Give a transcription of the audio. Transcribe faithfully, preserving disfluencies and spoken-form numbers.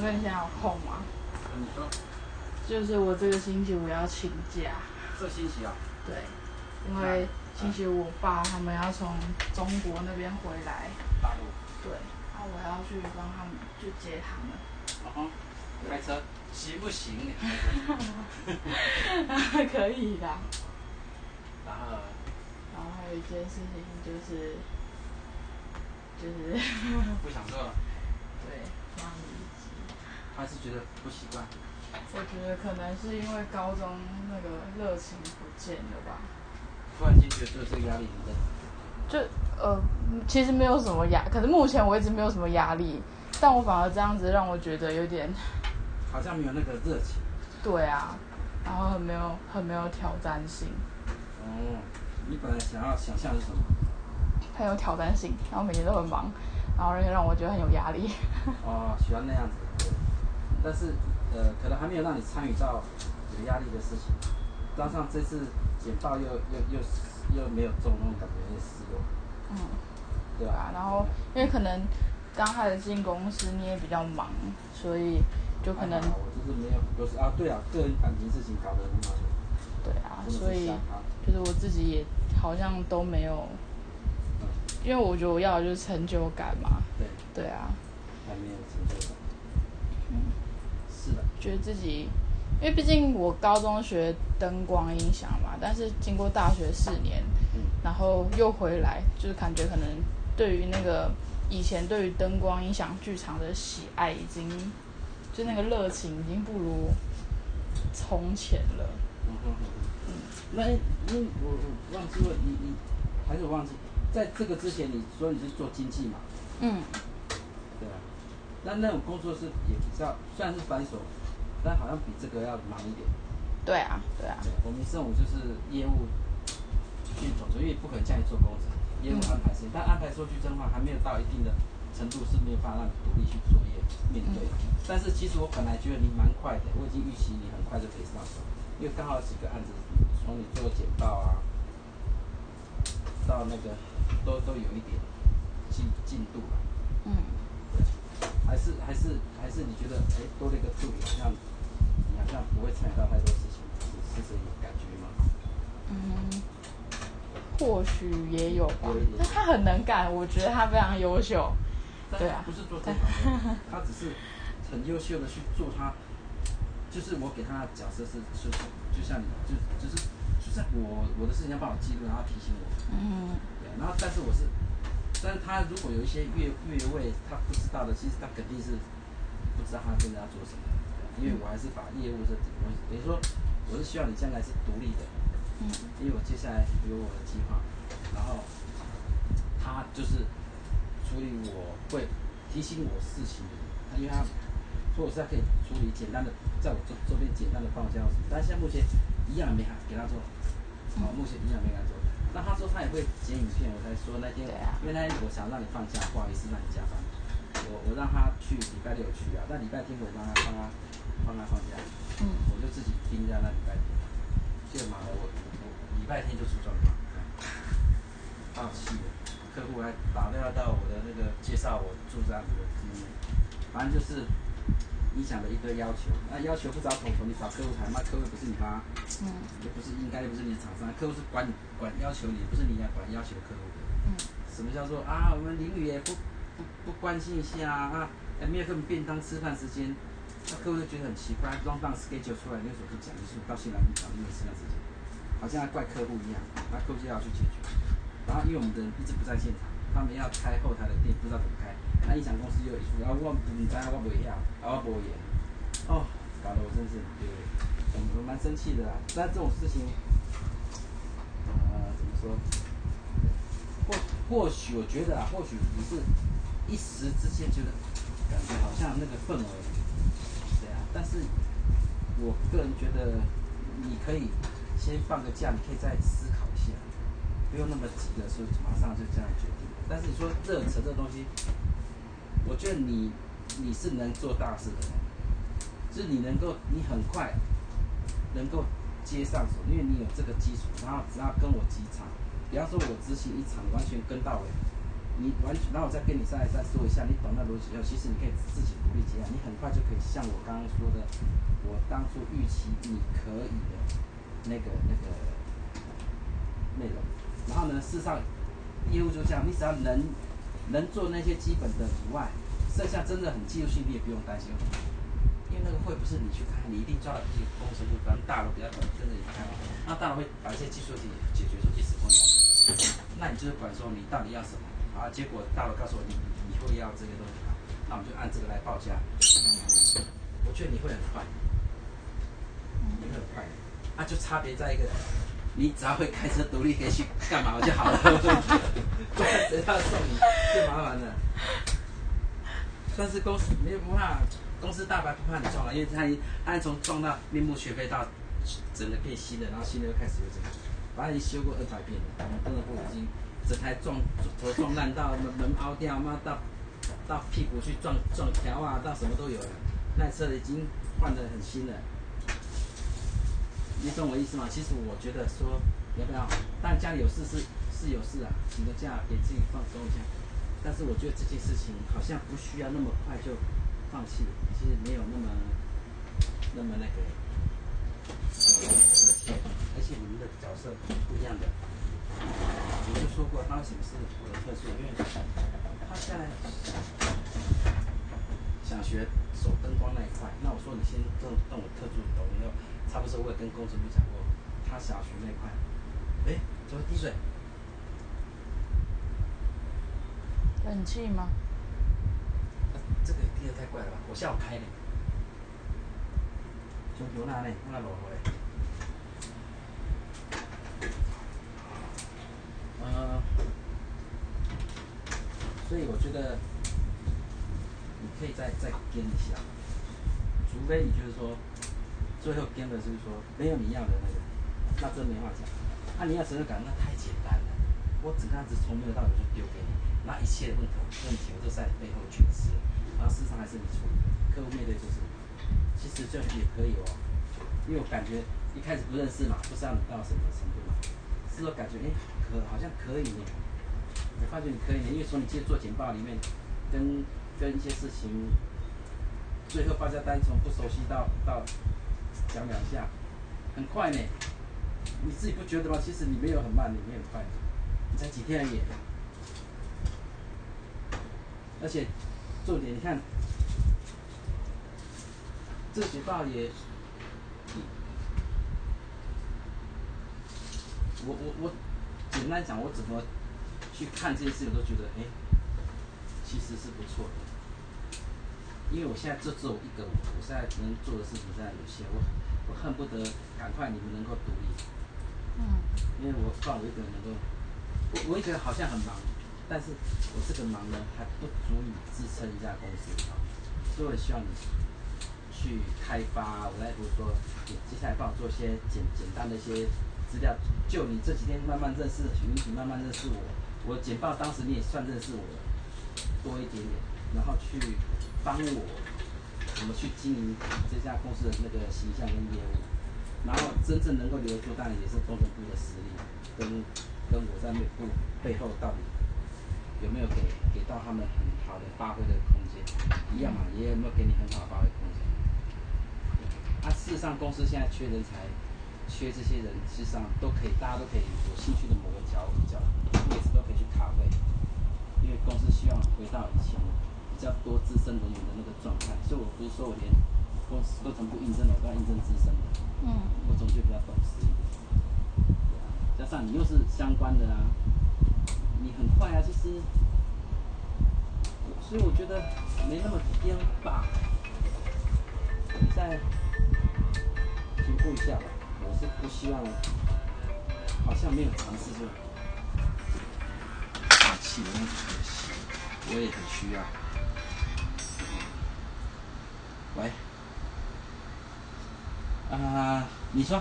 想问一下，有空吗？你说。就是我这个星期五要请假。这星期啊？对，因为星期五我爸他们要从中国那边回来。大陆。对，那我要去帮他们去接他们。哦、uh-huh. ，开车行不行？可以的。然后。然后还有一件事情就是，就是不想做了。对，这样子。还是觉得不习惯。我觉得可能是因为高中那个热情不见了吧。突然间觉得这个压力很大。就呃，其实没有什么压，可是目前我一直没有什么压力，但我反而这样子让我觉得有点，好像没有那个热情。对啊，然后很没有很没有挑战性。哦，你本来想要想象是什么？很有挑战性，然后每天都很忙，然后让我觉得很有压力。哦，喜欢那样子，但是。呃，可能还没有让你参与到有压力的事情，加上这次简报又又又又没有中，那种感觉有点失落。嗯，对吧？然后因为可能刚开始进公司你也比较忙，所以就可能、哎、我就是没有，就是啊，对啊，个人感情事情搞得很忙。对啊，所以就是我自己也好像都没有，嗯、因为我觉得我要的就是成就感嘛。对。对啊。还没有成就感。嗯。觉得自己，因为毕竟我高中学灯光音响嘛，但是经过大学四年，然后又回来，就是感觉可能对于那个以前对于灯光音响剧场的喜爱，已经就那个热情已经不如从前了。嗯嗯嗯。那因我我忘记问你你还是我忘记，在这个之前你说你是做经济嘛？嗯。对啊。那那种工作是也比较，虽然是白手，但好像比这个要忙一点。对啊，对啊。对我们这种就是业务去统筹，因为不可能叫你做工程，业务安排时间、嗯，但安排说句真话，还没有到一定的程度，是没有办法让你独立去作业面对的、嗯。但是其实我本来觉得你蛮快的，我已经预期你很快就可以上手，因为刚好有几个案子，从你做简报啊，到那个都都有一点进进度了、啊。嗯。还是还是还是你觉得哎多了一个助理，好像你好像不会参与到太多事情，是这种感觉吗？嗯，或许也有吧，但他很能干，我觉得他非常优秀。对啊，不是做这行，他只是很优秀的去做他，就是我给他的角色是是就像你就就是就像我我的事情要帮我记录，然后提醒我。嗯，对，然后但是我是。但是他如果有一些越越位他不知道的，其实他肯定是不知道他真的要做什么。因为我还是把业务这东西，等于说我是希望你将来是独立的，嗯，因为我接下来有我的计划，然后他就是处理我会提醒我事情，因为他所以我是他可以处理简单的，在我周周边简单的帮我交流，但现在目前一样没给他做，好、哦，目前一样没给他做。那他说他也会剪影片，我才说那天，啊、因为那天我想让你放假，不好意思让你加班，我我让他去礼拜六去啊，但礼拜天我让他放他放他放假，嗯，我就自己盯在那礼拜天，就妈的我我礼拜天就出状况，放弃了，客户还打电话到我的那个介绍我住这样子的经验，反正就是你想的一堆要求，那要求不找统筹，你找客户谈，那客户不是你妈，嗯，也不是应该，也不是你厂商，客户是管你管要求你，不是你来管要求客户的。嗯，什么叫做啊？我们邻居也不不不关心一下啊？哎、啊，没有给我们便当吃饭时间，那、啊、客户就觉得很奇怪，乱放 schedule 出来，你有什么讲？就是到现在你讲没有吃饭时间，好像怪客户一样，那客户就要去解决。然后因为我们的人一直不在现场，他们要开后台的店，不知道怎么开。那音响公司又一副，啊，我唔知，我袂晓，啊，我无言，哦，搞得我真是，对，我蛮生气的啦。但这种事情，呃，怎么说？或或许我觉得啊，或许你是一时之间觉得感觉好像那个氛围，对啊。但是我个人觉得，你可以先放个假，你可以再思考一下，不用那么急的说马上就这样决定。但是你说热忱这东西。我觉得你你是能做大事的人，就是你能够你很快能够接上手，因为你有这个基础，然后只要跟我几场，比方说我执行一场完全跟到位，你完全，然后我再跟你再再说一下，你懂那逻辑后，其实你可以自己独立接案，你很快就可以像我刚刚说的，我当初预期你可以的那个那个内容。然后呢，事实上业务就这样，你只要能能做那些基本的以外，剩下真的很技术性你也不用担心，因为那个会不是你去看，你一定抓了一些工程部分，大楼比较短，跟着你开嘛，那大楼会把一些技术问题解决出一时困难。那你就是管说你到底要什么啊？结果大佬告诉我你以后要这个东西，那我们就按这个来报价。我觉得你会很快，你会很快。啊，就差别在一个，你只要会开车独立可以去干嘛就好了。不然谁要送你最麻烦了。但是公司你也不怕，公司大白不怕你撞了，因为他他从撞到面目全非到整个变新的，然后新的又开始有这个。把你修过二百遍了，真的不恶心。整台撞头撞烂到门凹掉，妈到到屁股去撞撞条啊，到什么都有了。那车已经换得很新了，你懂我意思吗？其实我觉得说要不要，但家里有事是是有事啊，请个假给自己放松一下。但是我觉得这件事情好像不需要那么快就放弃，其实没有那么那么那个。而且而且你们的角色不一样的，我就说过他为什么是我的特殊，因为他现在想学手灯光那一块，那我说你先动动我特殊抖音，差不多我也跟工程部讲过，他想学那一块，哎、欸，怎么滴水？冷气吗？啊、这个滴得太怪了吧，我下午开的。就有那呢，那落雨嘞。呃，所以我觉得你可以再再跟一下，除非你就是说最后跟的是说没有你要的那个，那真没话讲。那、啊、你要责任感，那太简单了。我整个案子从没有到有就丢给你，那一切的问题问题我都在你背后去吃，然后市场还是你出，客户面对就是你。其实这也可以哦，因为我感觉一开始不认识嘛，不知道你到什么程度嘛，之后感觉哎、欸，可好像可以呢，我发觉你可以呢，因为从你接做简报里面，跟跟一些事情，最后报价单从不熟悉到到讲两下，很快呢，你自己不觉得吗？其实你没有很慢，你没有很快，你才几天而已，而且重点你看。这简报也，我我我简单讲，我怎么去看这件事情，我都觉得哎，其实是不错的。因为我现在就只有一个我，我现在能做的事情现在有限，我我恨不得赶快你们能够独立。嗯。因为我靠我一个人能够，我我也觉得好像很忙，但是我这个忙呢还不足以支撑一家公司啊，所以我希望你。去开发，我来比如说，你接下来帮我做一些简简单的一些资料。就你这几天慢慢认识你，你慢慢认识我，我简报当时你也算认识我多一点点，然后去帮我怎么去经营这家公司的那个形象跟业务，然后真正能够留住，当然也是工程部的实力，跟跟我在内部背后到底有没有给给到他们很好的发挥的空间，一样嘛，也有没有给你很好的发挥空间。啊，事实上，公司现在缺人才，缺这些人，事实上都可以，大家都可以有兴趣的某个角角位置都可以去卡位，因为公司希望回到以前比较多资深人员的那个状态。所以我不是说我连公司工程部应征了，我都要应征资深的，嗯，我总觉得比较懂事一点。加上你又是相关的啊，你很快啊，就是，所以我觉得没那么颠吧。你在。评估一下吧，我是不希望，好像没有尝试就放弃，那可惜，我也很需要。喂，啊、呃，你说。